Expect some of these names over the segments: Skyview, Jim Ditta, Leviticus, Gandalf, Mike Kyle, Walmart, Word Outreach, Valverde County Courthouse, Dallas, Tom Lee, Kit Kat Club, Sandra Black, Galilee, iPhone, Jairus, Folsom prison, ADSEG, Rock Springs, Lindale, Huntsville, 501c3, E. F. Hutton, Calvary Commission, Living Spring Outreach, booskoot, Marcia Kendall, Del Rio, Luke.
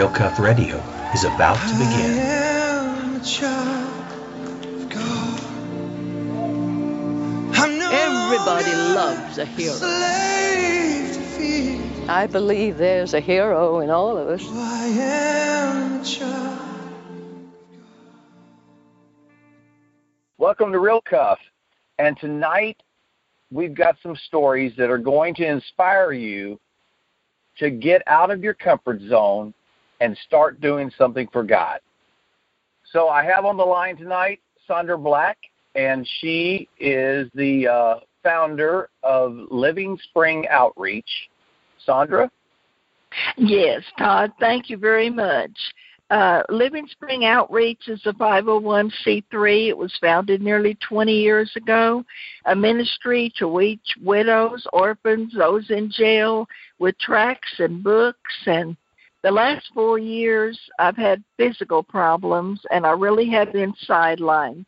Real Cuff Radio is about to begin. I am a child of God. Everybody loves a hero. I believe there's a hero in all of us. I am a child. Welcome to Real Cuff, and tonight we've got some stories that are going to inspire you to get out of your comfort zone and start doing something for God. So I have on the line tonight Sandra Black, and she is the founder of Living Spring Outreach. Sandra? Yes, Todd, thank you very much. Living Spring Outreach is a 501c3. It was founded nearly 20 years ago, a ministry to reach widows, orphans, those in jail, with tracts and books. And the last 4 years, I've had physical problems, and I really have been sidelined.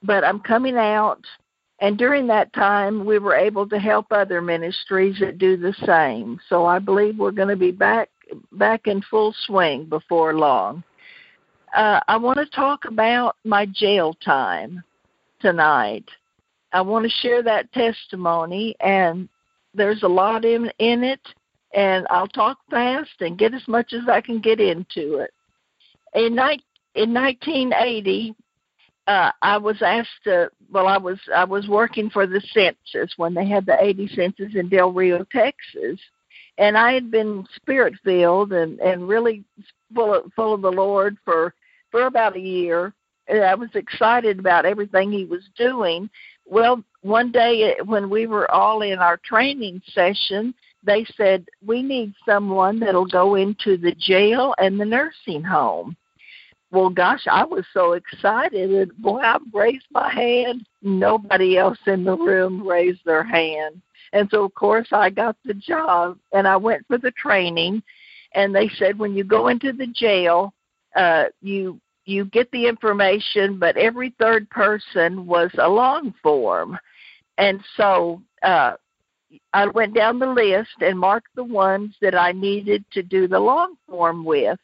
But I'm coming out, and during that time, we were able to help other ministries that do the same. So I believe we're going to be back in full swing before long. I want to talk about my jail time tonight. I want to share that testimony, and there's a lot in it, and I'll talk fast and get as much as I can get into it. In 1980, I was asked to, well, I was working for the census when they had the 80 census in Del Rio, Texas. And I had been spirit-filled and really full of the Lord for about a year. And I was excited about everything he was doing. Well, one day when we were all in our training session, they said, we need someone that'll go into the jail and the nursing home. Well, gosh, I was so excited. And boy, I raised my hand. Nobody else in the room raised their hand. And so, of course, I got the job, and I went for the training, and they said when you go into the jail, you get the information, but every third person was a long form. And so I went down the list and marked the ones that I needed to do the long form with.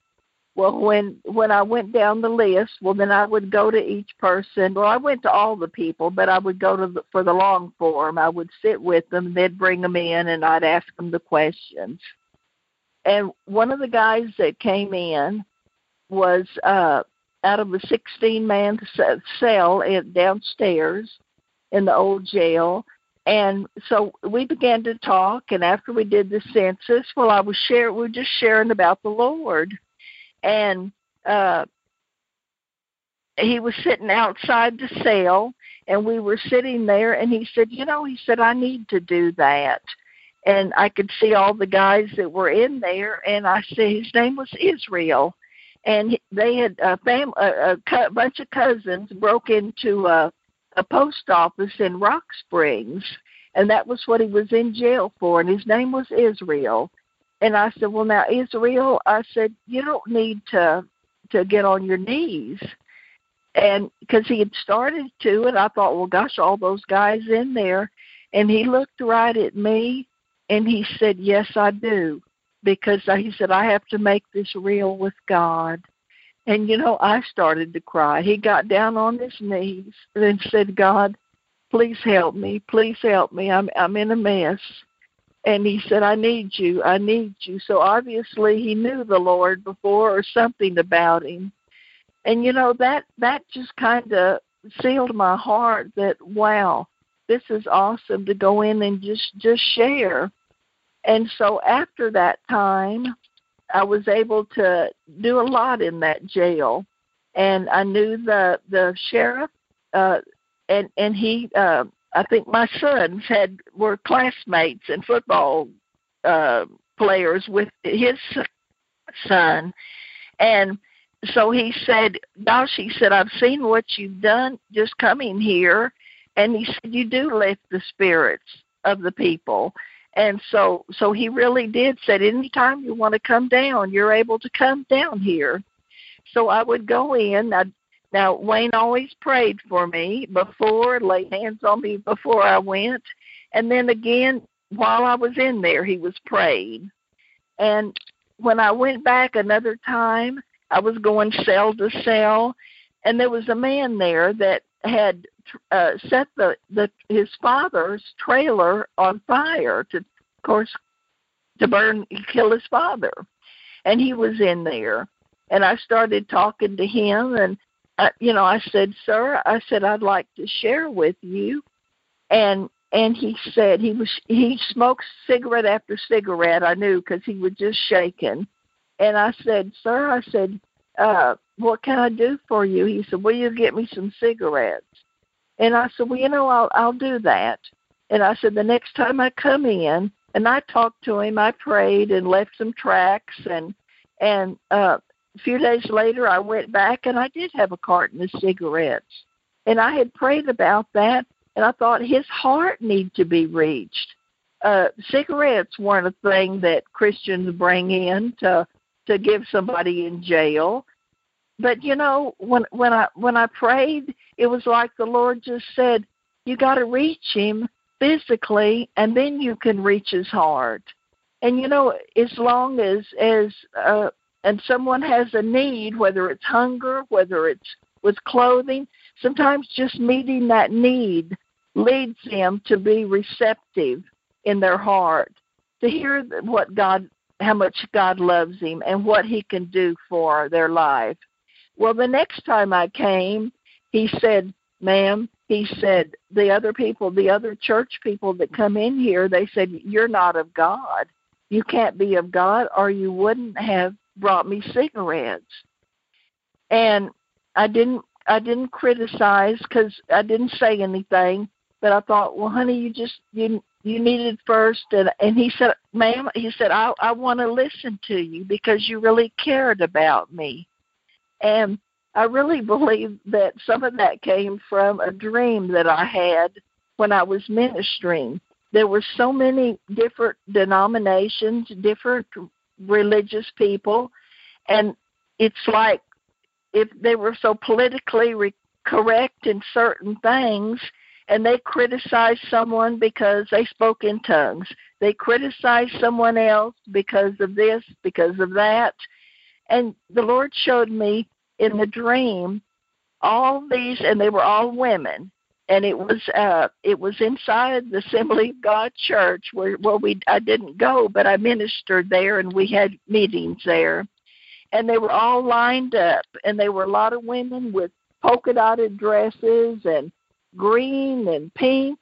Well, when I went down the list, well, then I would go to each person. Well, I went to all the people, but I would go for the long form. I would sit with them. They'd bring them in, and I'd ask them the questions. And one of the guys that came in was out of the 16-man cell downstairs in the old jail. And so we began to talk, and after we did the census, well, we were just sharing about the Lord. And he was sitting outside the cell, and we were sitting there, and he said, I need to do that. And I could see all the guys that were in there, and I see his name was Israel. And they had a bunch of cousins broke into a post office in Rock Springs, and that was what he was in jail for, and his name was Israel. And I said, well, now, Israel, I said, you don't need to get on your knees. And because he had started to, and I thought, well, gosh, all those guys in there. And he looked right at me, and he said, yes, I do. Because he said, I have to make this real with God. And, I started to cry. He got down on his knees and said, God, please help me. Please help me. I'm in a mess. And he said, I need you, I need you. So obviously he knew the Lord before or something about him. And, that just kind of sealed my heart that, wow, this is awesome to go in and just share. And so after that time, I was able to do a lot in that jail. And I knew the sheriff, and he... I think my sons were classmates and football players with his son. And so he said, gosh, he said, I've seen what you've done just coming here. And he said, you do lift the spirits of the people. And so he really did said, anytime you want to come down, you're able to come down here. So I would go in. Now, Wayne always prayed for me before, laid hands on me before I went. And then again, while I was in there, he was praying. And when I went back another time, I was going cell to cell, and there was a man there that had set his father's trailer on fire to burn, kill his father. And he was in there. And I started talking to him, and I said, "Sir," I said, "I'd like to share with you." And he said he smoked cigarette after cigarette. I knew because he was just shaking. And I said, "Sir," I said, "what can I do for you?" He said, "Will you get me some cigarettes?" And I said, "Well, I'll do that." And I said, "The next time I come in," and I talked to him, I prayed and left some tracts, and a few days later, I went back, and I did have a carton of cigarettes. And I had prayed about that, and I thought his heart needed to be reached. Cigarettes weren't a thing that Christians bring in to give somebody in jail. But, when I prayed, it was like the Lord just said, you got to reach him physically, and then you can reach his heart. And, as long as and someone has a need, whether it's hunger, whether it's with clothing, sometimes just meeting that need leads them to be receptive in their heart, to hear how much God loves him and what he can do for their life. Well, the next time I came, he said, "Ma'am," he said, the other church people that come in here, they said, "You're not of God. You can't be of God, or you wouldn't have brought me cigarettes." And I didn't criticize, because I didn't say anything, but I thought, well, honey, you needed first. And he said, "Ma'am," he said, I want to listen to you because you really cared about me." And I really believe that some of that came from a dream that I had when I was ministering. There were so many different denominations, different religious people, and it's like if they were so politically correct in certain things, and they criticized someone because they spoke in tongues, they criticized someone else because of this, because of that. And the Lord showed me in the dream all these, and they were all women, and it was inside the Assembly of God Church where I didn't go, but I ministered there, and we had meetings there. And they were all lined up, and they were a lot of women with polka dotted dresses and green and pink,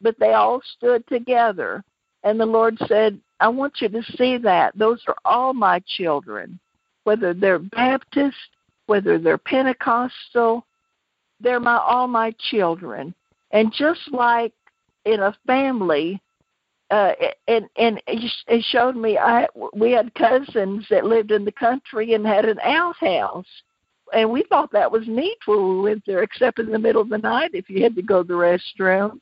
but they all stood together. And the Lord said, "I want you to see that. Those are all my children, whether they're Baptist, whether they're Pentecostal, they're all my children." And just like in a family, and it showed me we had cousins that lived in the country and had an outhouse. And we thought that was neat when we lived there, except in the middle of the night if you had to go to the restroom.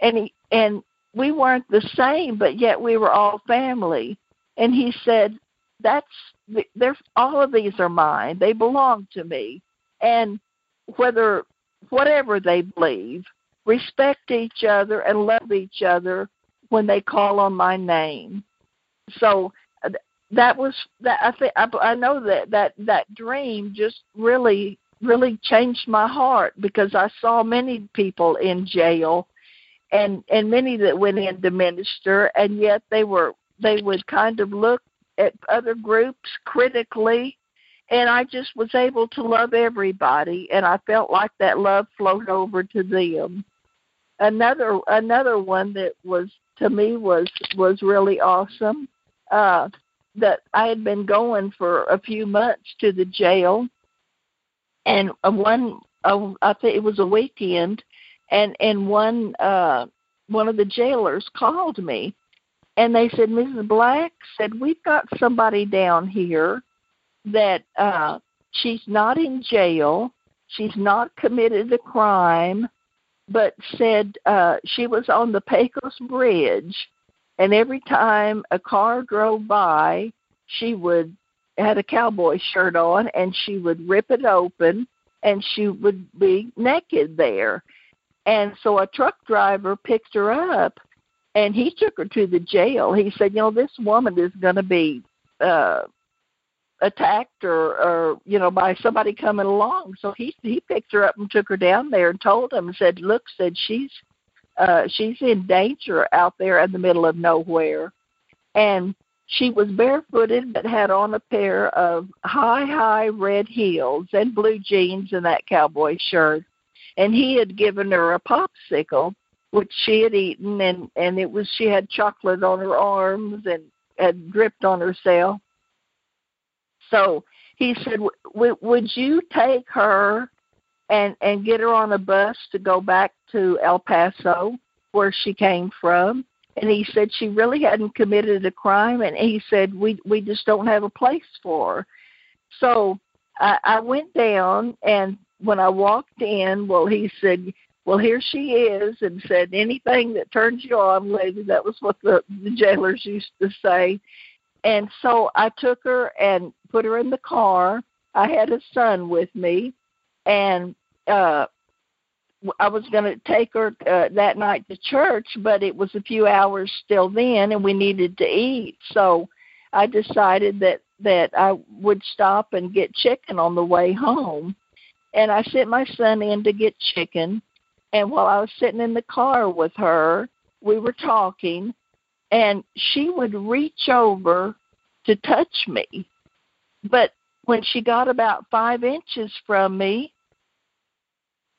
And we weren't the same, but yet we were all family. And he said, all of these are mine. They belong to me. And whatever they believe, respect each other and love each other when they call on my name. So that was that. I know that dream just really, really changed my heart, because I saw many people in jail, and many that went in to minister, and yet they would kind of look at other groups critically. And I just was able to love everybody, and I felt like that love flowed over to them. Another one that was to me was really awesome. That I had been going for a few months to the jail, and I think it was a weekend, and one of the jailers called me, and they said, "Mrs. Black," said, "we've got somebody down here that she's not in jail, she's not committed a crime, but said she was on the Pecos Bridge, and every time a car drove by, she would had a cowboy shirt on, and she would rip it open, and she would be naked there. And so a truck driver picked her up, and he took her to the jail. He said, this woman is going to be attacked or you know, by somebody coming along. So he picked her up and took her down there and told them and said, look, said she's in danger out there in the middle of nowhere. And she was barefooted but had on a pair of high red heels and blue jeans and that cowboy shirt. And he had given her a popsicle, which she had eaten, and it was, she had chocolate on her arms and had dripped on herself. So he said, would you take her and get her on a bus to go back to El Paso, where she came from? And he said she really hadn't committed a crime, and he said, we just don't have a place for her. So I went down, and when I walked in, well, he said, well, here she is, and said, anything that turns you on, lady. That was what the jailers used to say. And so I took her and put her in the car. I had a son with me, and I was going to take her that night to church, but it was a few hours still then, and we needed to eat. So I decided that I would stop and get chicken on the way home. And I sent my son in to get chicken. And while I was sitting in the car with her, we were talking, and she would reach over to touch me. But when she got about 5 inches from me,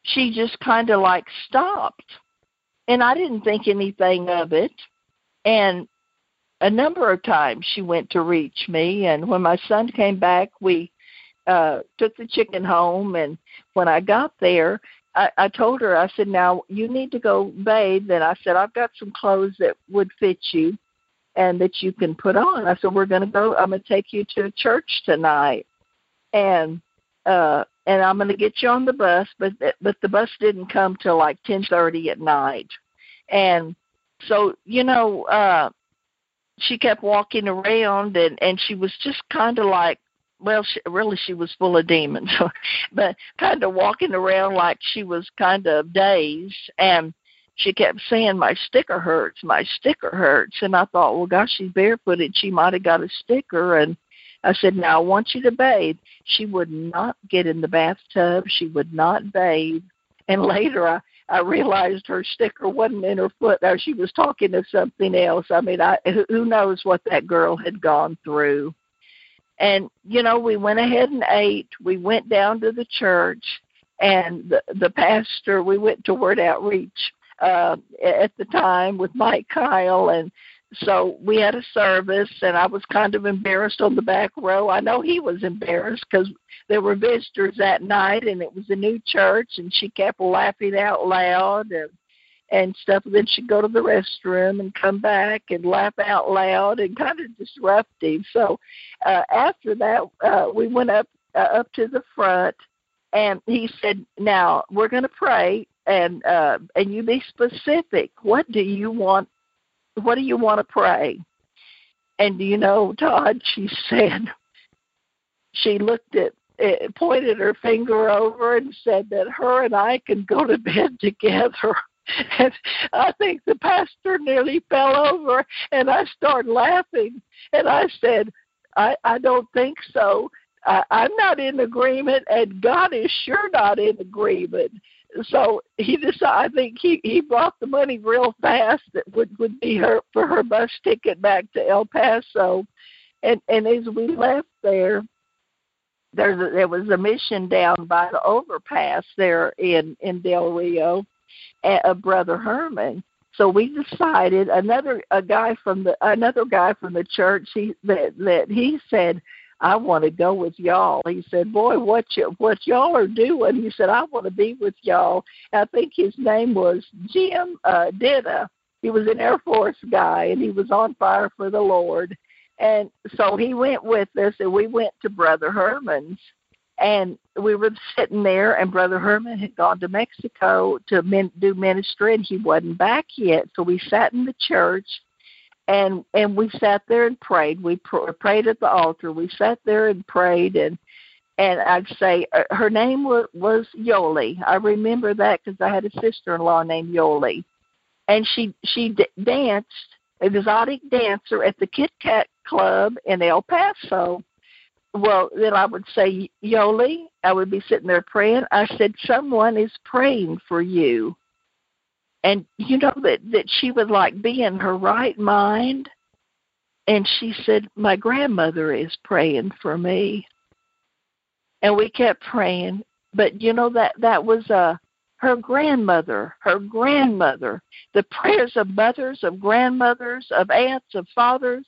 she just kind of like stopped, and I didn't think anything of it. And a number of times she went to reach me, and when my son came back, we took the chicken home, and when I got there, I told her, I said, now you need to go bathe, and I said, I've got some clothes that would fit you and that you can put on. I said, I'm going to take you to church tonight, and I'm going to get you on the bus, but the bus didn't come till like 10:30 at night. And so, you know, she kept walking around, and she was just kind of like, well, she was full of demons, but kind of walking around like she was kind of dazed. And she kept saying, my sticker hurts, my sticker hurts. And I thought, well, gosh, she's barefooted. She might have got a sticker. And I said, now I want you to bathe. She would not get in the bathtub. She would not bathe. And later I realized her sticker wasn't in her foot. Now, she was talking of something else. I mean, who knows what that girl had gone through. And, you know, we went ahead and ate. We went down to the church, and the pastor, we went to Word Outreach at the time with Mike Kyle, and so we had a service, and I was kind of embarrassed on the back row. I know he was embarrassed because there were visitors that night, and it was a new church, and she kept laughing out loud and stuff. And then she'd go to the restroom and come back and laugh out loud and kind of disruptive. So after that, we went up to the front, and he said, now we're going to pray, and you be specific. What do you want to pray? And, you know, Todd, she said, she looked at it, pointed her finger over and said that her and I can go to bed together. And I think the pastor nearly fell over, and I started laughing. And I said, I don't think so. I'm not in agreement, and God is sure not in agreement. So he decided, I think he brought the money real fast that would be her for her bus ticket back to El Paso. And as we left there was a mission down by the overpass there in Del Rio of Brother Herman. So we decided another guy from the church that he said, I want to go with y'all. He said, boy, what y'all are doing. He said, I want to be with y'all. I think his name was Jim Ditta. He was an Air Force guy, and he was on fire for the Lord. And so he went with us, and we went to Brother Herman's. And we were sitting there, and Brother Herman had gone to Mexico to do ministry, and he wasn't back yet. So we sat in the church. And we sat there and prayed. We prayed at the altar. We sat there and prayed. And I'd say her name was Yoli. I remember that because I had a sister-in-law named Yoli. And she danced, an exotic dancer at the Kit Kat Club in El Paso. Well, then I would say, Yoli, I would be sitting there praying. I said, someone is praying for you. And you know that she would like be in her right mind. And she said, my grandmother is praying for me. And we kept praying. But you know, that was her grandmother, the prayers of mothers, of grandmothers, of aunts, of fathers.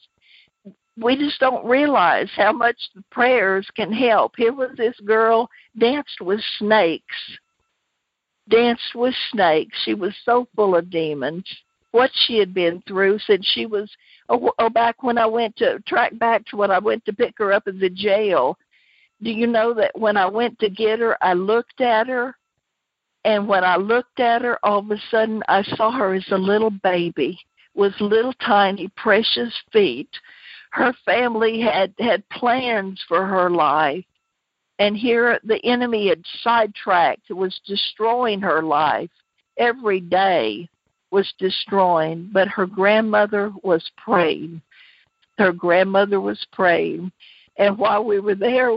We just don't realize how much the prayers can help. Here was this girl, danced with snakes. She was so full of demons. What she had been through since she was, back when I went to pick her up at the jail. Do you know that when I went to get her, I looked at her, and when I looked at her, all of a sudden I saw her as a little baby with little tiny precious feet. Her family had plans for her life, and here the enemy had sidetracked, was destroying her life. Every day was destroying, but her grandmother was praying. And while we were there,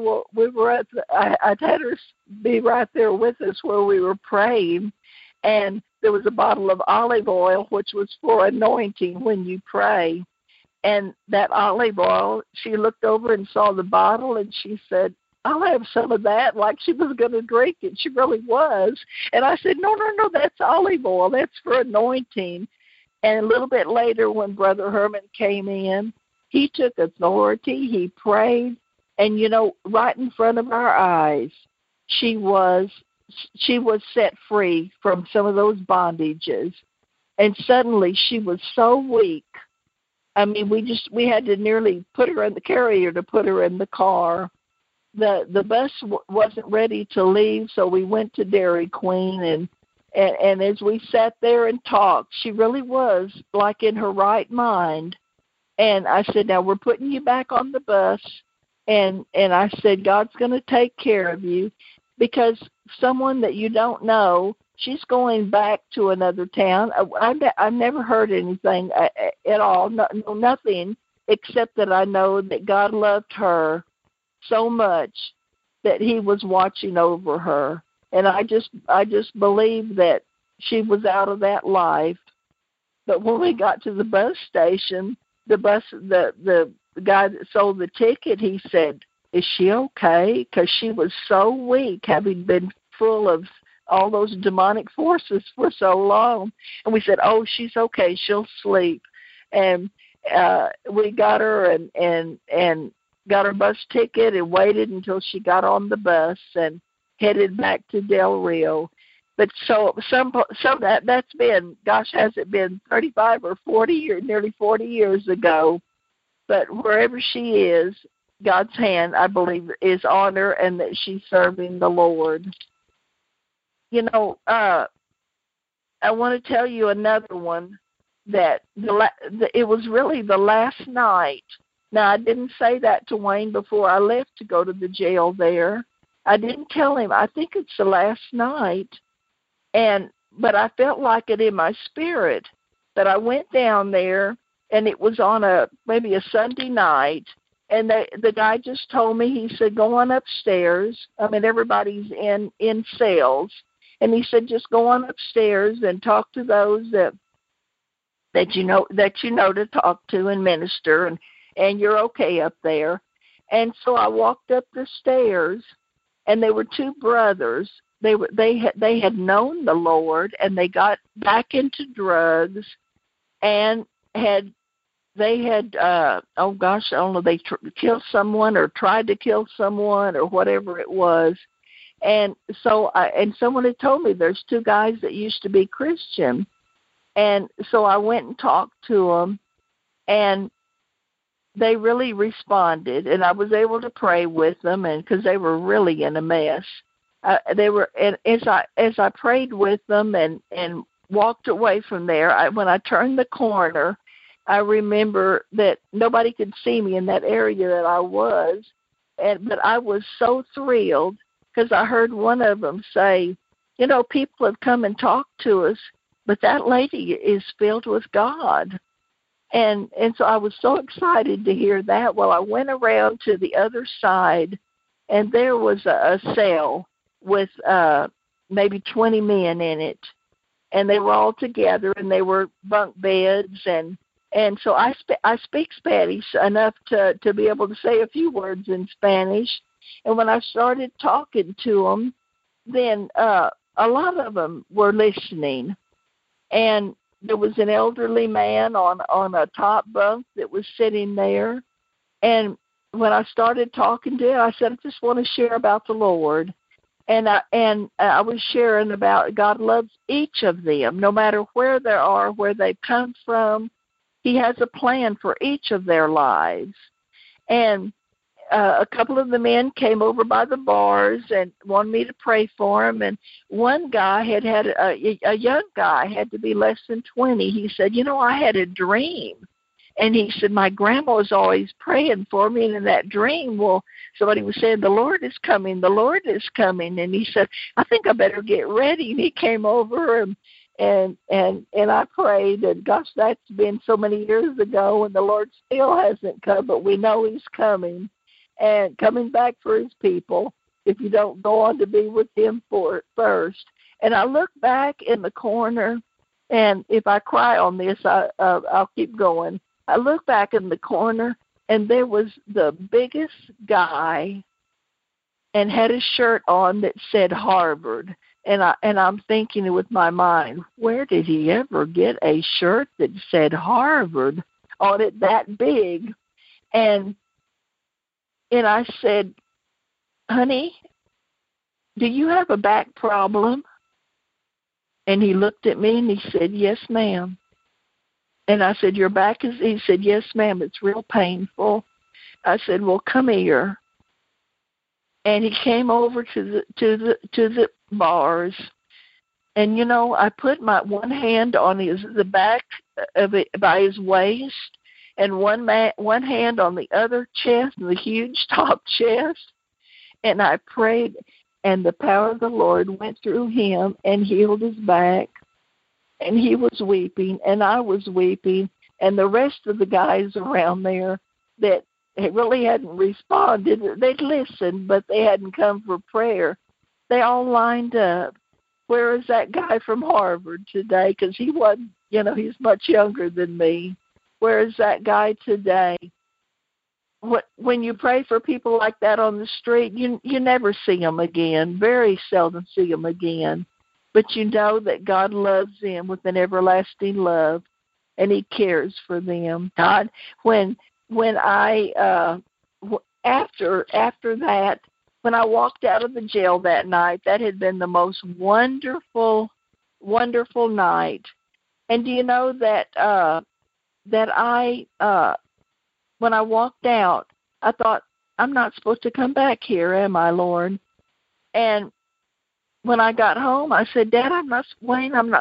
I'd had her be right there with us where we were praying, and there was a bottle of olive oil, which was for anointing when you pray. And that olive oil, she looked over and saw the bottle, and she said, I'll have some of that, like she was going to drink it. She really was. And I said, no, that's olive oil. That's for anointing. And a little bit later, when Brother Herman came in, he took authority, he prayed, and, you know, right in front of our eyes, she was set free from some of those bondages. And suddenly she was so weak. I mean, we had to nearly put her in the carrier to put her in the car. The bus wasn't ready to leave, so we went to Dairy Queen, and as we sat there and talked, she really was like in her right mind. And I said, now we're putting you back on the bus. And I said, God's going to take care of you, because someone that you don't know, she's going back to another town. I've never heard anything at all, no, nothing, except that I know that God loved her so much that he was watching over her. And I just believe that she was out of that life. But when we got to the bus station, the guy that sold the ticket, he said, is she okay? Because she was so weak, having been full of all those demonic forces for so long. And we said, oh, she's okay. She'll sleep. And we got her and got her bus ticket and waited until she got on the bus and headed back to Del Rio. But so that's been, gosh, has it been 35 or 40 or nearly 40 years ago? But wherever she is, God's hand, I believe, is on her, and that she's serving the Lord. You know, I want to tell you another one that it was really the last night. Now, I didn't say that to Wayne before I left to go to the jail there. I didn't tell him, I think it's the last night. But I felt like it in my spirit. But I went down there, and it was on maybe a Sunday night, and the guy just told me, he said, go on upstairs. I mean, everybody's in cells. And he said, just go on upstairs and talk to those that you know to talk to and minister, and you're okay up there. And so I walked up the stairs, and there were two brothers. They had known the Lord, and they got back into drugs, and they killed someone or tried to kill someone or whatever it was. And so someone had told me there's two guys that used to be Christian, and so I went and talked to them, and they really responded, and I was able to pray with them, and because they were really in a mess. As I prayed with them and walked away from there, when I turned the corner, I remember that nobody could see me in that area that I was, but I was so thrilled, because I heard one of them say, you know, people have come and talked to us, but that lady is filled with God. And so I was so excited to hear that. Well, I went around to the other side, and there was a cell with maybe 20 men in it, and they were all together, and they were bunk beds. And so I speak Spanish enough to be able to say a few words in Spanish. And when I started talking to them, then a lot of them were listening. And there was an elderly man on a top bunk that was sitting there. And when I started talking to him, I said, I just want to share about the Lord. And I was sharing about God loves each of them, no matter where they are, where they come from. He has a plan for each of their lives. And a couple of the men came over by the bars and wanted me to pray for them. And one guy had a young guy had to be less than 20. He said, you know, I had a dream. And he said, my grandma was always praying for me. And in that dream, well, somebody was saying, the Lord is coming, the Lord is coming. And he said, I think I better get ready. And he came over and I prayed, and gosh, that's been so many years ago, and the Lord still hasn't come, but we know he's coming. And coming back for his people if you don't go on to be with him for first. And I look back in the corner, and if I cry on this, I'll keep going. I look back in the corner, and there was the biggest guy, and had a shirt on that said Harvard. And I'm thinking with my mind, where did he ever get a shirt that said Harvard on it that big? And I said, honey, do you have a back problem? And he looked at me and he said, yes, ma'am. And I said, your back is, he said, yes, ma'am, it's real painful. I said, well, come here. And he came over to the bars. And, you know, I put my one hand on the back of it by his waist, and one hand on the other chest, the huge top chest. And I prayed, and the power of the Lord went through him and healed his back. And he was weeping, and I was weeping, and the rest of the guys around there that really hadn't responded, they'd listened, but they hadn't come for prayer. They all lined up. Where is that guy from Harvard today? Because he wasn't, you know, he's much younger than me. Where is that guy today? When you pray for people like that on the street, you never see them again, very seldom see them again. But you know that God loves them with an everlasting love, and he cares for them. God, when I, after that, when I walked out of the jail that night, that had been the most wonderful, wonderful night. And do you know that I, when I walked out, I thought, I'm not supposed to come back here, am I, Lord? And when I got home, I said, Dad, I'm not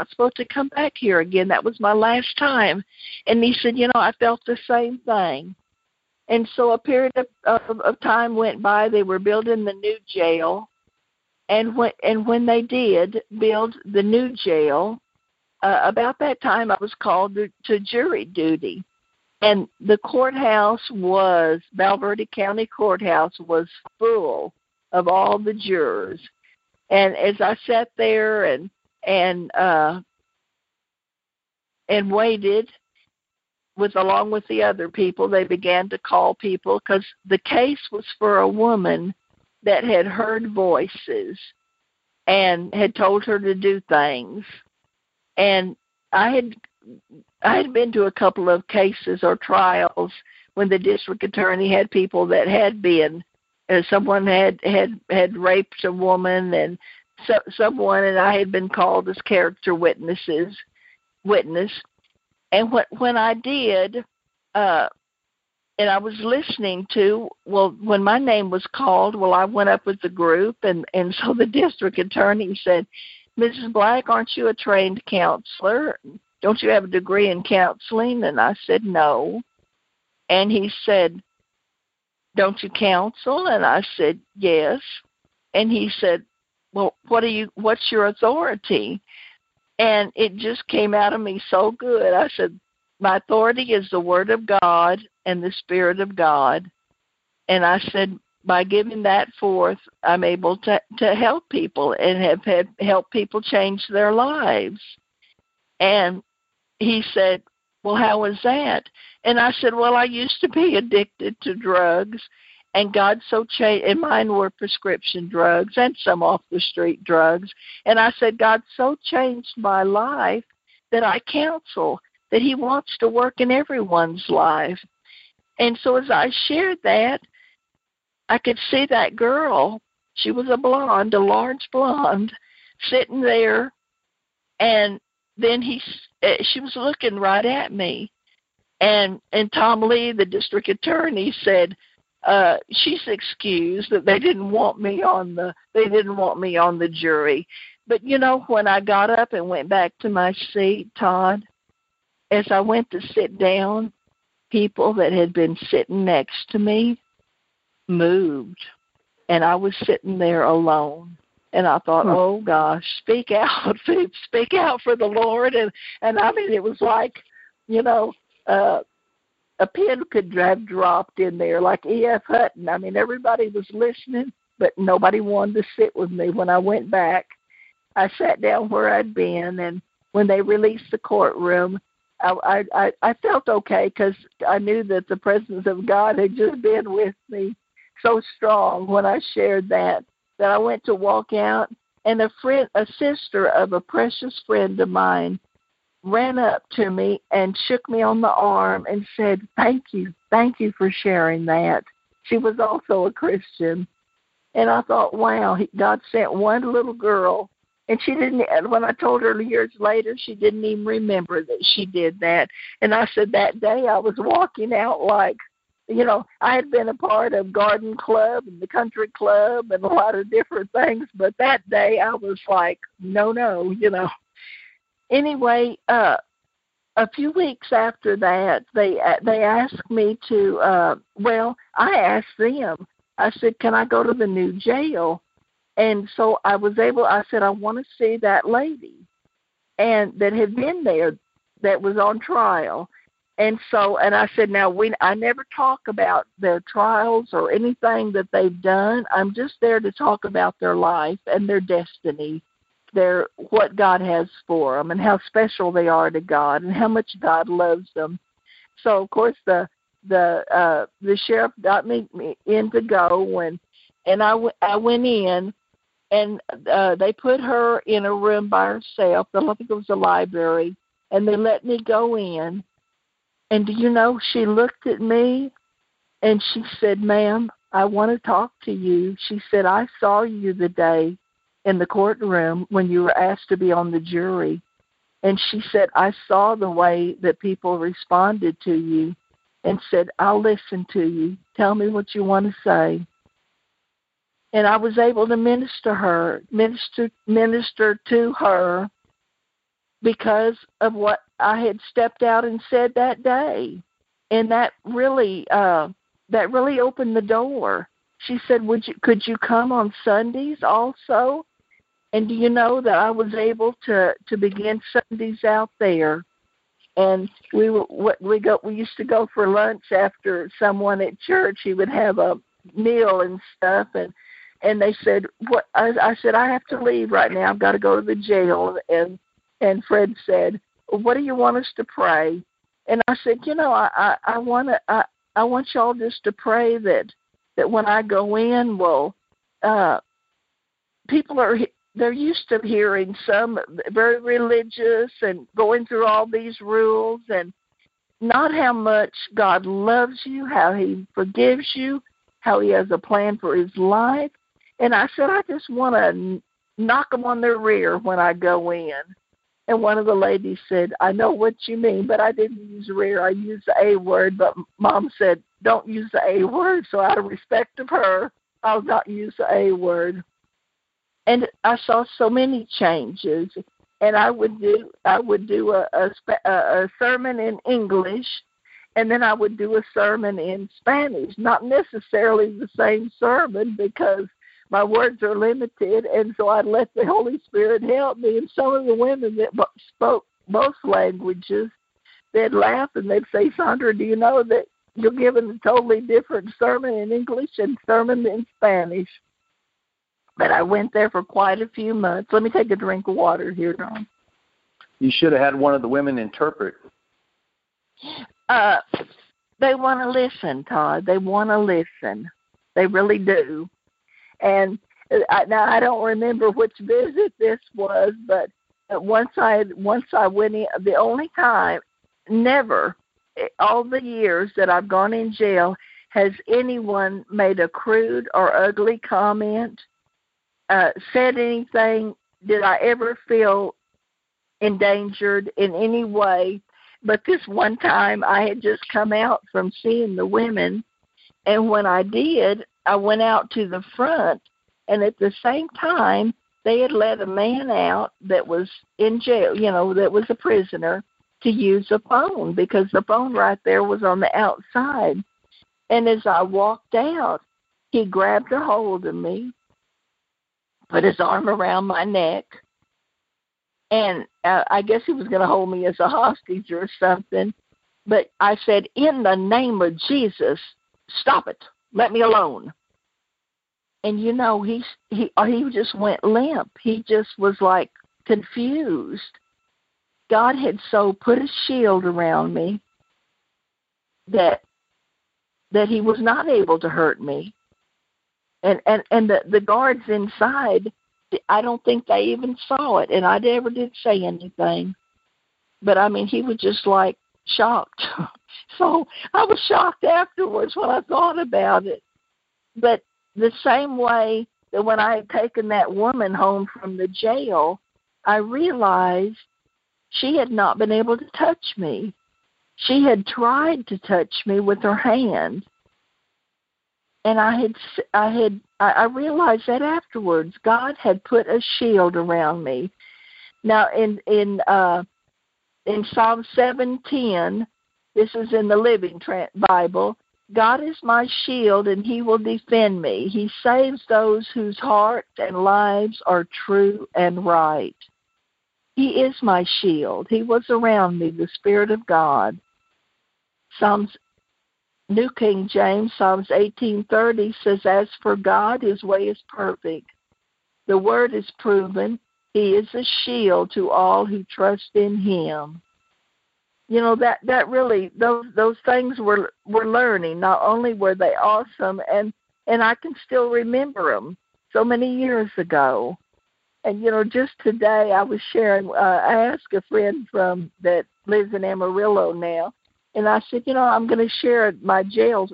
supposed to come back here again. That was my last time. And he said, you know, I felt the same thing. And so a period of time went by. They were building the new jail. And when they did build the new jail, about that time, I was called to jury duty, and the courthouse was, Valverde County Courthouse was full of all the jurors. And as I sat there and waited, along with the other people, they began to call people, because the case was for a woman that had heard voices and had told her to do things. And I had been to a couple of cases or trials when the district attorney had people that had been, someone had raped a woman, and someone, and I had been called as character witness. And when I did, and I was listening to, well, when my name was called, well, I went up with the group, and so the district attorney said, Mrs. Black, aren't you a trained counselor? Don't you have a degree in counseling? And I said, no. And he said, don't you counsel? And I said, yes. And he said, well, what's your authority? And it just came out of me so good. I said, My authority is the Word of God and the Spirit of God. And I said, by giving that forth, I'm able to help people and have helped people change their lives. And he said, well, how was that? And I said, well, I used to be addicted to drugs, and God so changed, and mine were prescription drugs and some off-the-street drugs. And I said, God so changed my life that I counsel, that he wants to work in everyone's life. And so as I shared that, I could see that girl, she was a blonde, a large blonde, sitting there, and then she was looking right at me. And Tom Lee, the district attorney, said, she's excused, that they didn't want me on the jury. But you know, when I got up and went back to my seat, Todd, as I went to sit down, people that had been sitting next to me moved, and I was sitting there alone. And I thought, oh gosh, speak out for the Lord. And I mean, it was like, you know, a pin could have dropped in there, like E. F. Hutton. I mean, everybody was listening, but nobody wanted to sit with me. When I went back, I sat down where I'd been, and when they released the courtroom, I felt okay, because I knew that the presence of God had just been with me so strong when I shared that I went to walk out, and a sister of a precious friend of mine ran up to me and shook me on the arm and said, thank you for sharing that. She was also a Christian. And I thought, wow, God sent one little girl. And she didn't, when I told her years later, she didn't even remember that she did that. And I said, that day I was walking out like, you know, I had been a part of garden club and the country club and a lot of different things, but that day I was like, no, you know. Anyway, a few weeks after that, they asked me to, I asked them, I said, can I go to the new jail? And so I said, I want to see that lady and that had been there, that was on trial. And so, and I said, now I never talk about their trials or anything that they've done. I'm just there to talk about their life and their destiny, what God has for them and how special they are to God and how much God loves them. So of course the sheriff got me in to go I went in, and they put her in a room by herself. I think it was a library, and they let me go in. And do you know, she looked at me, and she said, ma'am, I want to talk to you. She said, I saw you the day in the courtroom when you were asked to be on the jury. And she said, I saw the way that people responded to you and said, I'll listen to you. Tell me what you want to say. And I was able to minister to her because of what I had stepped out and said that day. And that really opened the door. She said, could you come on Sundays also? And do you know that I was able to begin Sundays out there? And we used to go for lunch after someone at church. He would have a meal and stuff, and they said, "What?" I said, I have to leave right now. I've got to go to the jail. And Fred said, what do you want us to pray? And I said, you know, I want y'all just to pray that when I go in, people they're used to hearing some very religious and going through all these rules and not how much God loves you, how he forgives you, how he has a plan for his life. And I said, I just want to knock them on their rear when I go in. And one of the ladies said, I know what you mean, but I didn't use rear. I used the A word, but Mom said, don't use the A word. So out of respect of her, I'll not use the A word. And I saw so many changes. And I would do a sermon in English, and then I would do a sermon in Spanish, not necessarily the same sermon because my words are limited, and so I let the Holy Spirit help me. And some of the women that spoke both languages they'd laugh and they'd say, Sandra, do you know that you're giving a totally different sermon in English and sermon in Spanish? But I went there for quite a few months. Let me take a drink of water here, Don. You should have had one of the women interpret. They want to listen, Todd. They want to listen. They really do. And now I don't remember which visit this was, but once I went in, the only time, never, all the years that I've gone in jail, has anyone made a crude or ugly comment, said anything. Did I ever feel endangered in any way? But this one time I had just come out from seeing the women, and when I did, I went out to the front, and at the same time they had let a man out that was in jail, you know, that was a prisoner, to use a phone because the phone right there was on the outside. And as I walked out, he grabbed a hold of me, put his arm around my neck, and I guess he was going to hold me as a hostage or something. But I said, in the name of Jesus, stop it. Let me alone. And, you know, he just went limp. He just was, like, confused. God had so put a shield around me that he was not able to hurt me. And the guards inside, I don't think they even saw it, and I never did say anything. But, I mean, he was just, like, shocked. So I was shocked afterwards when I thought about it. But the same way that when I had taken that woman home from the jail, I realized she had not been able to touch me. She had tried to touch me with her hand. And I realized that afterwards. God had put a shield around me. Now in Psalm 7:10, this is in the Living Bible. God is my shield, and He will defend me. He saves those whose hearts and lives are true and right. He is my shield. He was around me, the Spirit of God. Psalms New King James, Psalms 18:30 says, as for God, His way is perfect. The word is proven. He is a shield to all who trust in Him. You know, that really, those things we're learning. Not only were they awesome, and I can still remember them so many years ago. And, you know, just today I was sharing, I asked a friend from that lives in Amarillo now, and I said, you know, I'm going to share my jail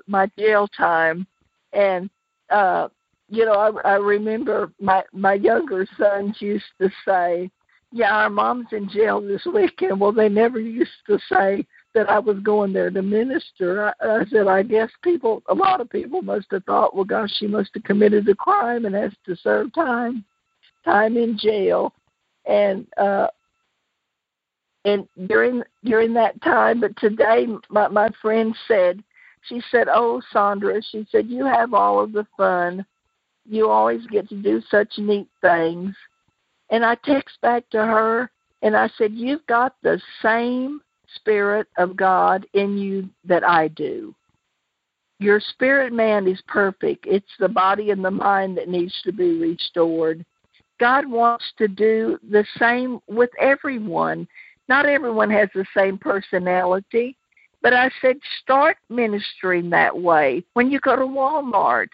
time. And, you know, I remember my younger sons used to say, yeah, our mom's in jail this weekend. Well, they never used to say that I was going there to minister. I said, I guess a lot of people must have thought, well, gosh, she must have committed a crime and has to serve time in jail. And during that time, but today my friend said, she said, oh, Sandra, she said, you have all of the fun. You always get to do such neat things. And I text back to her, and I said, you've got the same Spirit of God in you that I do. Your spirit man is perfect. It's the body and the mind that needs to be restored. God wants to do the same with everyone. Not everyone has the same personality, but I said start ministering that way. When you go to Walmart,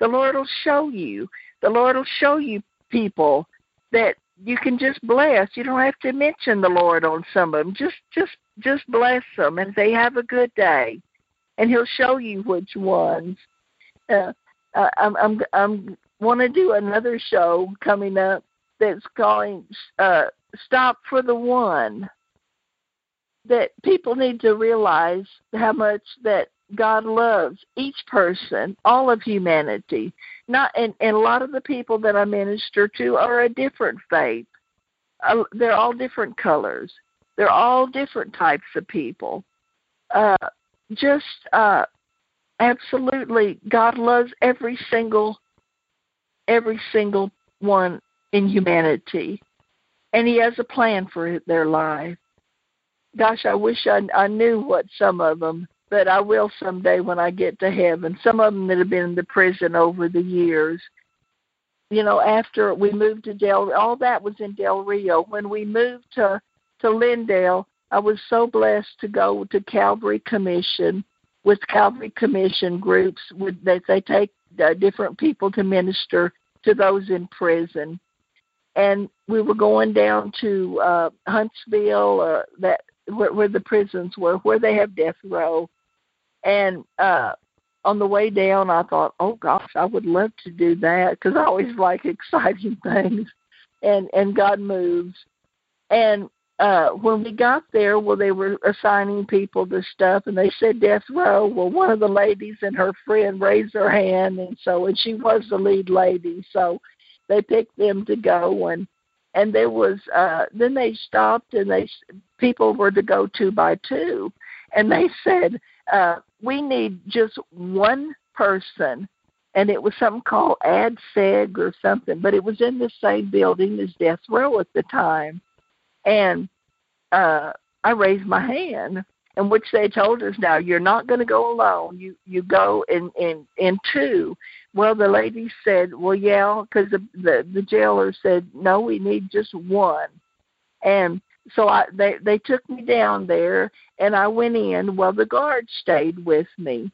the Lord will show you. The Lord will show you people that you can just bless. You don't have to mention the Lord on some of them. Just bless them and say, have a good day, and He'll show you which ones. I'm want to do another show coming up that's calling Stop for the One. That people need to realize how much that God loves each person, all of humanity. And a lot of the people that I minister to are a different faith. They're all different colors. They're all different types of people. Absolutely, God loves every single one in humanity, and He has a plan for their life. gosh, I wish I knew what some of them, but I will someday when I get to heaven. Some of them that have been in the prison over the years. You know, after we moved to Del Rio, all that was in Del Rio. When we moved to Lindale, I was so blessed to go to Calvary Commission, with Calvary Commission groups that they take different people to minister to those in prison. And we were going down to Huntsville, where the prisons were, where they have death row. And on the way down, I thought, oh, gosh, I would love to do that because I always like exciting things. And God moves. And when we got there, well, they were assigning people to stuff, and they said death row. Well, one of the ladies and her friend raised her hand, and she was the lead lady. So they picked them to go, and there was then they stopped, and people were to go 2 by 2, and they said, we need just one person, and it was something called ADSEG or something, but it was in the same building as death row at the time. And I raised my hand, in which they told us, now, you're not going to go alone. You go in two. Well, the lady said, well, yeah, because the jailer said, no, we need just one. And so they took me down there, and I went in. Well, the guard stayed with me,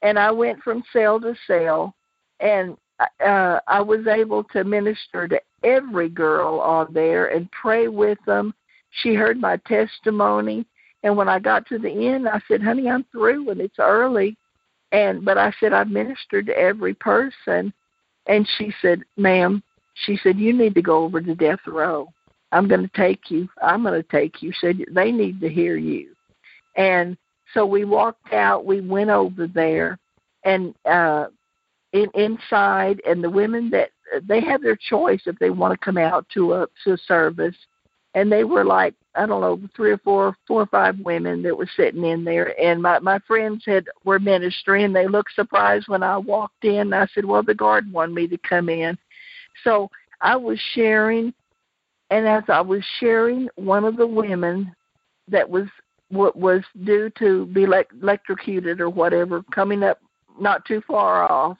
and I went from cell to cell, and I was able to minister to every girl on there and pray with them. She heard my testimony. And when I got to the end, I said, honey, I'm through and it's early. But I said, I've ministered to every person. And she said, ma'am, she said, you need to go over to death row. I'm going to take you. She said, they need to hear you. And so we walked out. We went over there and inside, and the women that they had their choice if they want to come out to a service. And they were like, I don't know, four or five women that were sitting in there. And my friends were ministering. They looked surprised when I walked in. I said, well, the guard wanted me to come in. So I was sharing. And as I was sharing, one of the women that was due to be electrocuted or whatever, coming up not too far off,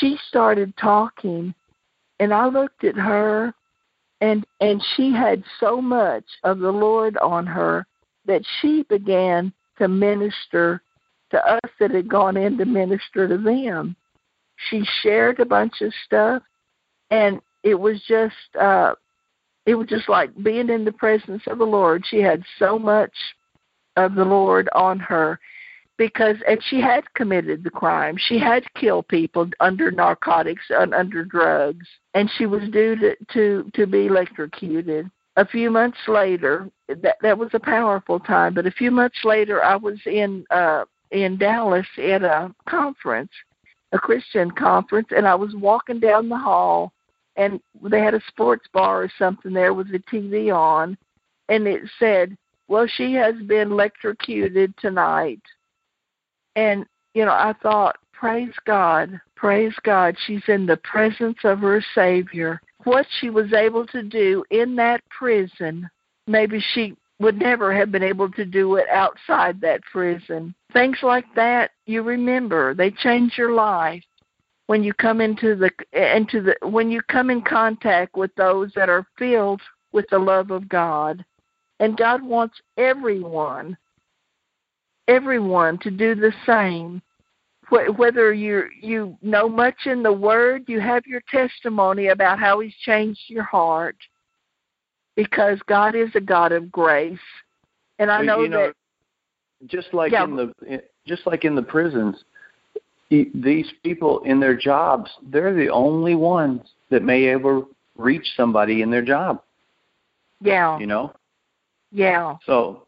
she started talking. And I looked at her. And she had so much of the Lord on her that she began to minister to us that had gone in to minister to them. She shared a bunch of stuff, and it was just like being in the presence of the Lord. She had so much of the Lord on her because she had committed the crime. She had killed people under narcotics and under drugs, and she was due to be electrocuted. A few months later, that was a powerful time, but a few months later, I was in Dallas at a conference, a Christian conference, and I was walking down the hall, and they had a sports bar or something there with the TV on, and it said, well, she has been electrocuted tonight. And, you know, I thought, praise God, she's in the presence of her Savior. What she was able to do in that prison, maybe she would never have been able to do it outside that prison. Things like that, you remember, they change your life when you come when you come in contact with those that are filled with the love of God. And God wants everyone to do the same, whether you know much in the Word, you have your testimony about how He's changed your heart, because God is a God of grace. And I know, that just like in the prisons, these people in their jobs, they're the only ones that may ever reach somebody in their job. Yeah. You know? Yeah. So.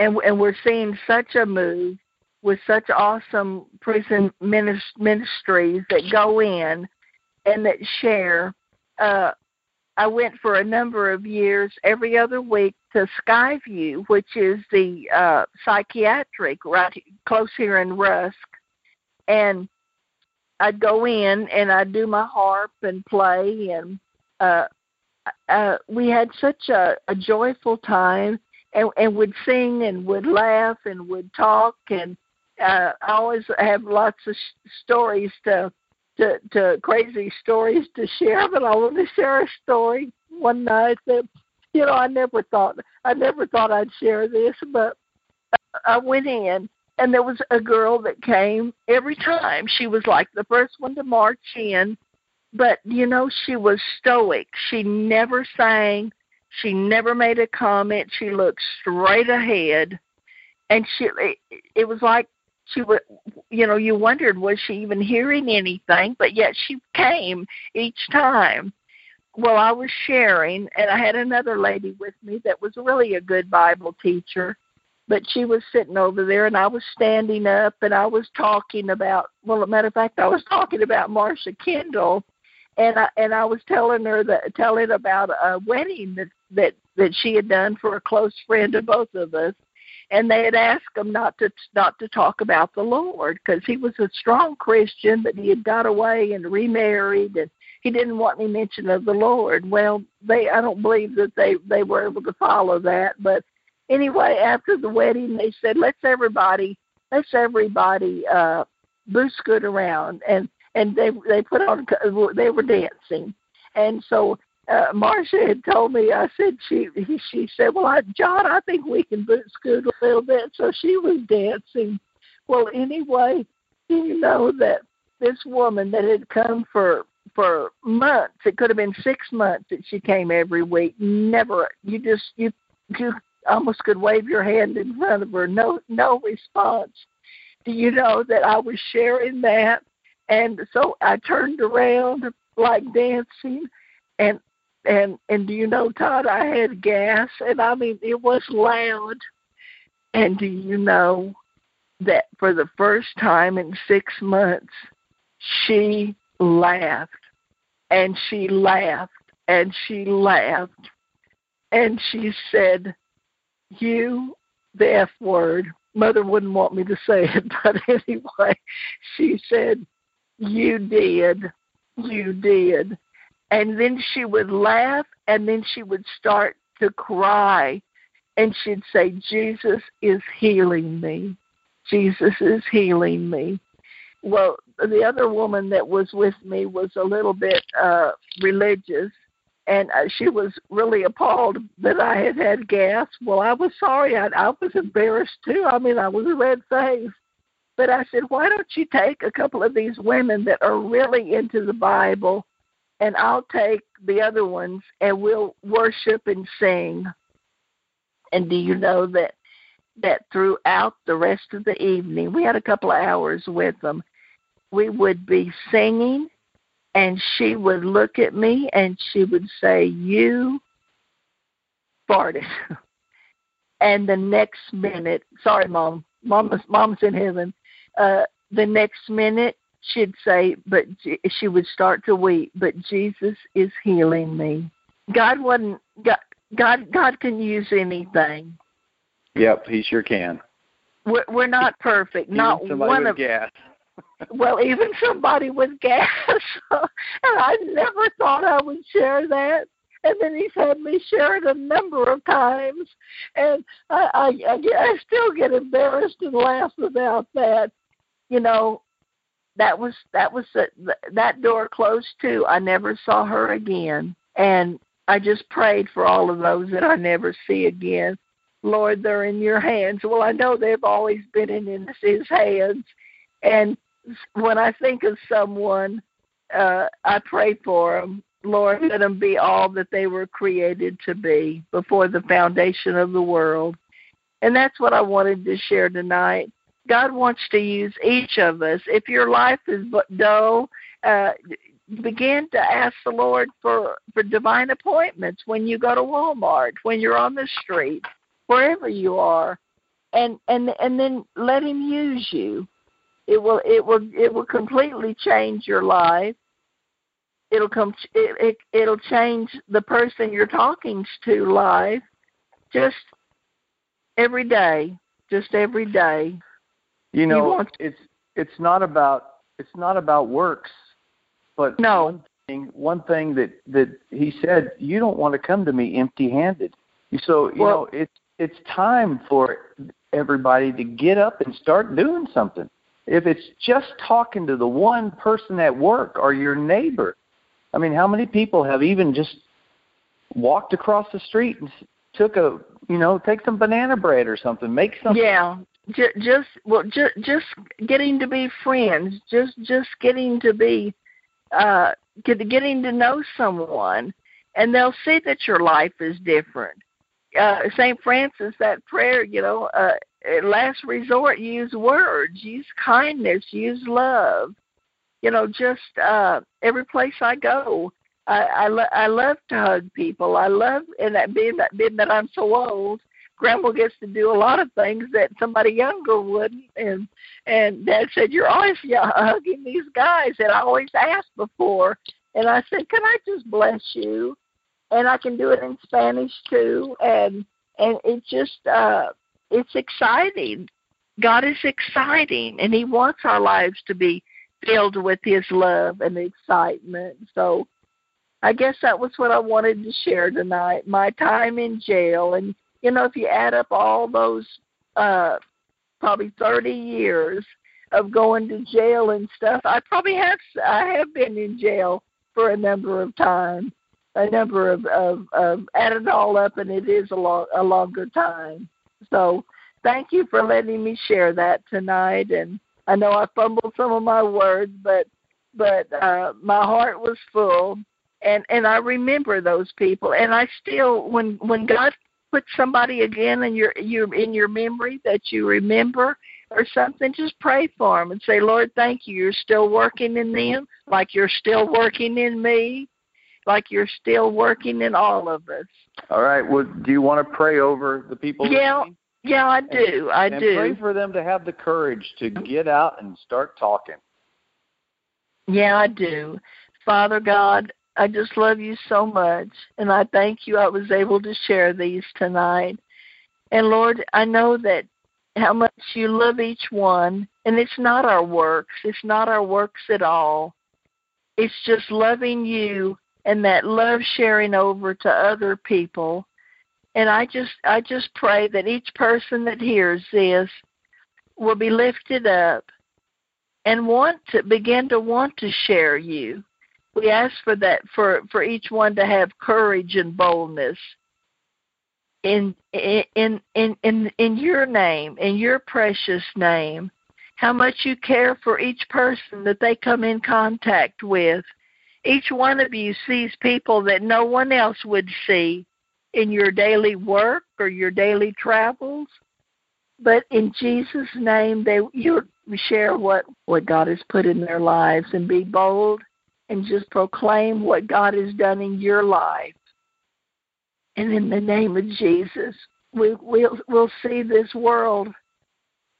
And we're seeing such a move with such awesome prison ministries that go in and that share. I went for a number of years every other week to Skyview, which is the psychiatric right close here in Rusk. And I'd go in and I'd do my harp and play. And we had such a joyful time. and would sing and would laugh and would talk. And I always have lots of stories to crazy stories to share, but I want to share a story one night that, you know, I never thought I'd share this, but I went in, and there was a girl that came every time. She was like the first one to march in, but, you know, she was stoic. She never sang. She never made a comment. She looked straight ahead, and it was like she would, you know, you wondered, was she even hearing anything? But yet she came each time. Well, I was sharing, and I had another lady with me that was really a good Bible teacher, but she was sitting over there, and I was standing up, and I was talking about, well, as a matter of fact, I was talking about Marcia Kendall, and I was telling about a wedding that she had done for a close friend of both of us, and they had asked him not to talk about the Lord, because he was a strong Christian, but he had got away and remarried, and he didn't want any mention of the Lord. Well, I don't believe that they were able to follow that. But anyway, after the wedding, they said, let's everybody booskoot around. And they put on, they were dancing. And so Marcia had told me, I said, she said, well, John, I think we can booskoot a little bit. So she was dancing. Well, anyway, you know that this woman that had come for months, it could have been 6 months that she came every week. Never, you almost could wave your hand in front of her. No response. Do you know that I was sharing that? And so I turned around like dancing, and do you know, Todd, I had gas, and I mean, it was loud. And do you know that for the first time in 6 months, she laughed, and she laughed, and she laughed, and she said, you, the F word, Mother wouldn't want me to say it, but anyway, she said, you did, and then she would laugh, and then she would start to cry, and she'd say, Jesus is healing me, Jesus is healing me. Well, the other woman that was with me was a little bit religious, and she was really appalled that I had gas. Well, I was sorry. I was embarrassed, too. I mean, I was a red face. But I said, why don't you take a couple of these women that are really into the Bible, and I'll take the other ones, and we'll worship and sing. And do you know that throughout the rest of the evening, we had a couple of hours with them, we would be singing, and she would look at me, and she would say, you farted. And the next minute, sorry, Mom's in heaven, the next minute she'd say, but she would start to weep, but Jesus is healing me. God can use anything. Yep, he sure can. We're not perfect. Not one of us. Well, even somebody with gas. And I never thought I would share that. And then he's had me share it a number of times. And I still get embarrassed and laugh about that. You know, that door closed, too. I never saw her again. And I just prayed for all of those that I never see again. Lord, they're in your hands. Well, I know they've always been in his hands. And when I think of someone, I pray for them. Lord, let them be all that they were created to be before the foundation of the world. And that's what I wanted to share tonight. God wants to use each of us. If your life is dull, begin to ask the Lord for divine appointments when you go to Walmart, when you're on the street, wherever you are, and then let him use you. It will completely change your life. It'll change the person you're talking to life. Just every day. You know, it's not about works, but no. One thing that he said, you don't want to come to me empty-handed. So, you know, it's it's time for everybody to get up and start doing something. If it's just talking to the one person at work or your neighbor, I mean, how many people have even just walked across the street and took a, you know, take some banana bread or something, make something. Yeah, just getting to be friends, just getting to be, getting to know someone, and they'll see that your life is different. St. Francis, that prayer, you know, last resort, use words, use kindness, use love. You know, just every place I go, I love to hug people. I love, and being that I'm so old, Grandma gets to do a lot of things that somebody younger wouldn't. And Dad said, "You're always hugging these guys," and I always asked before. And I said, "Can I just bless you?" And I can do it in Spanish too. And it just it's exciting. God is exciting, and He wants our lives to be filled with His love and excitement. So I guess that was what I wanted to share tonight, my time in jail. And, you know, if you add up all those probably 30 years of going to jail and stuff, I have been in jail for a number of times, add it all up, and it is a longer time. So thank you for letting me share that tonight, and I know I fumbled some of my words, but my heart was full, and I remember those people. And I still, when God puts somebody again in your memory that you remember or something, just pray for them and say, "Lord, thank you. You're still working in them, like you're still working in me, like you're still working in all of us." All right. Well, do you want to pray over the people? Yeah. Yeah, I do. I do. Pray for them to have the courage to get out and start talking. Yeah, I do. Father God, I just love you so much, and I thank you I was able to share these tonight. And, Lord, I know that how much you love each one, and it's not our works. It's not our works at all. It's just loving you and that love sharing over to other people. And I just pray that each person that hears this will be lifted up and begin to want to share you. We ask for that, for each one to have courage and boldness in your name, in your precious name, how much you care for each person that they come in contact with. Each one of you sees people that no one else would see in your daily work or your daily travels, but in Jesus' name, you share what God has put in their lives, and be bold and just proclaim what God has done in your life. And in the name of Jesus, we'll see this world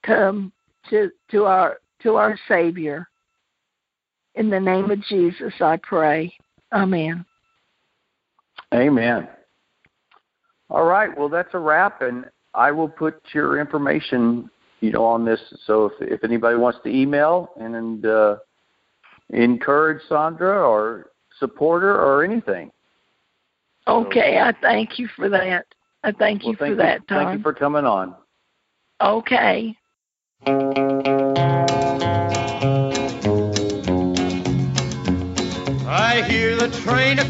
come to our Savior. In the name of Jesus, I pray. Amen. Amen. All right, well, that's a wrap, and I will put your information, you know, on this. So if anybody wants to email and encourage Sandra or support her or anything. Okay, so, I thank you for that. I thank you for that, Tom. Thank you for coming on. Okay. I hear the train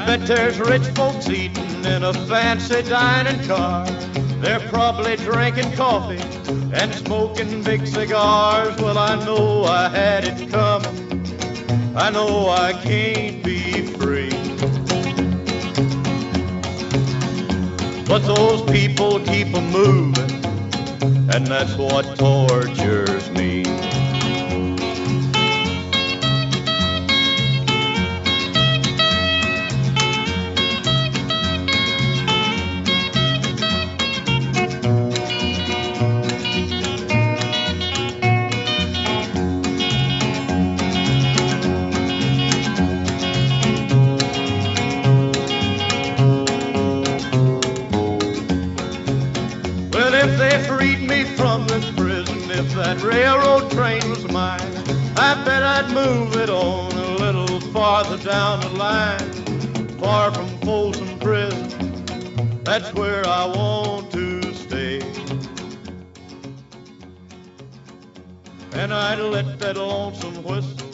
I bet there's rich folks eating in a fancy dining car. They're probably drinking coffee and smoking big cigars. Well, I know I had it coming. I know I can't be free. But those people keep a moving, and that's what tortures me. That railroad train was mine. I bet I'd move it on a little farther down the line, far from Folsom prison. That's where I want to stay. And I'd let that lonesome whistle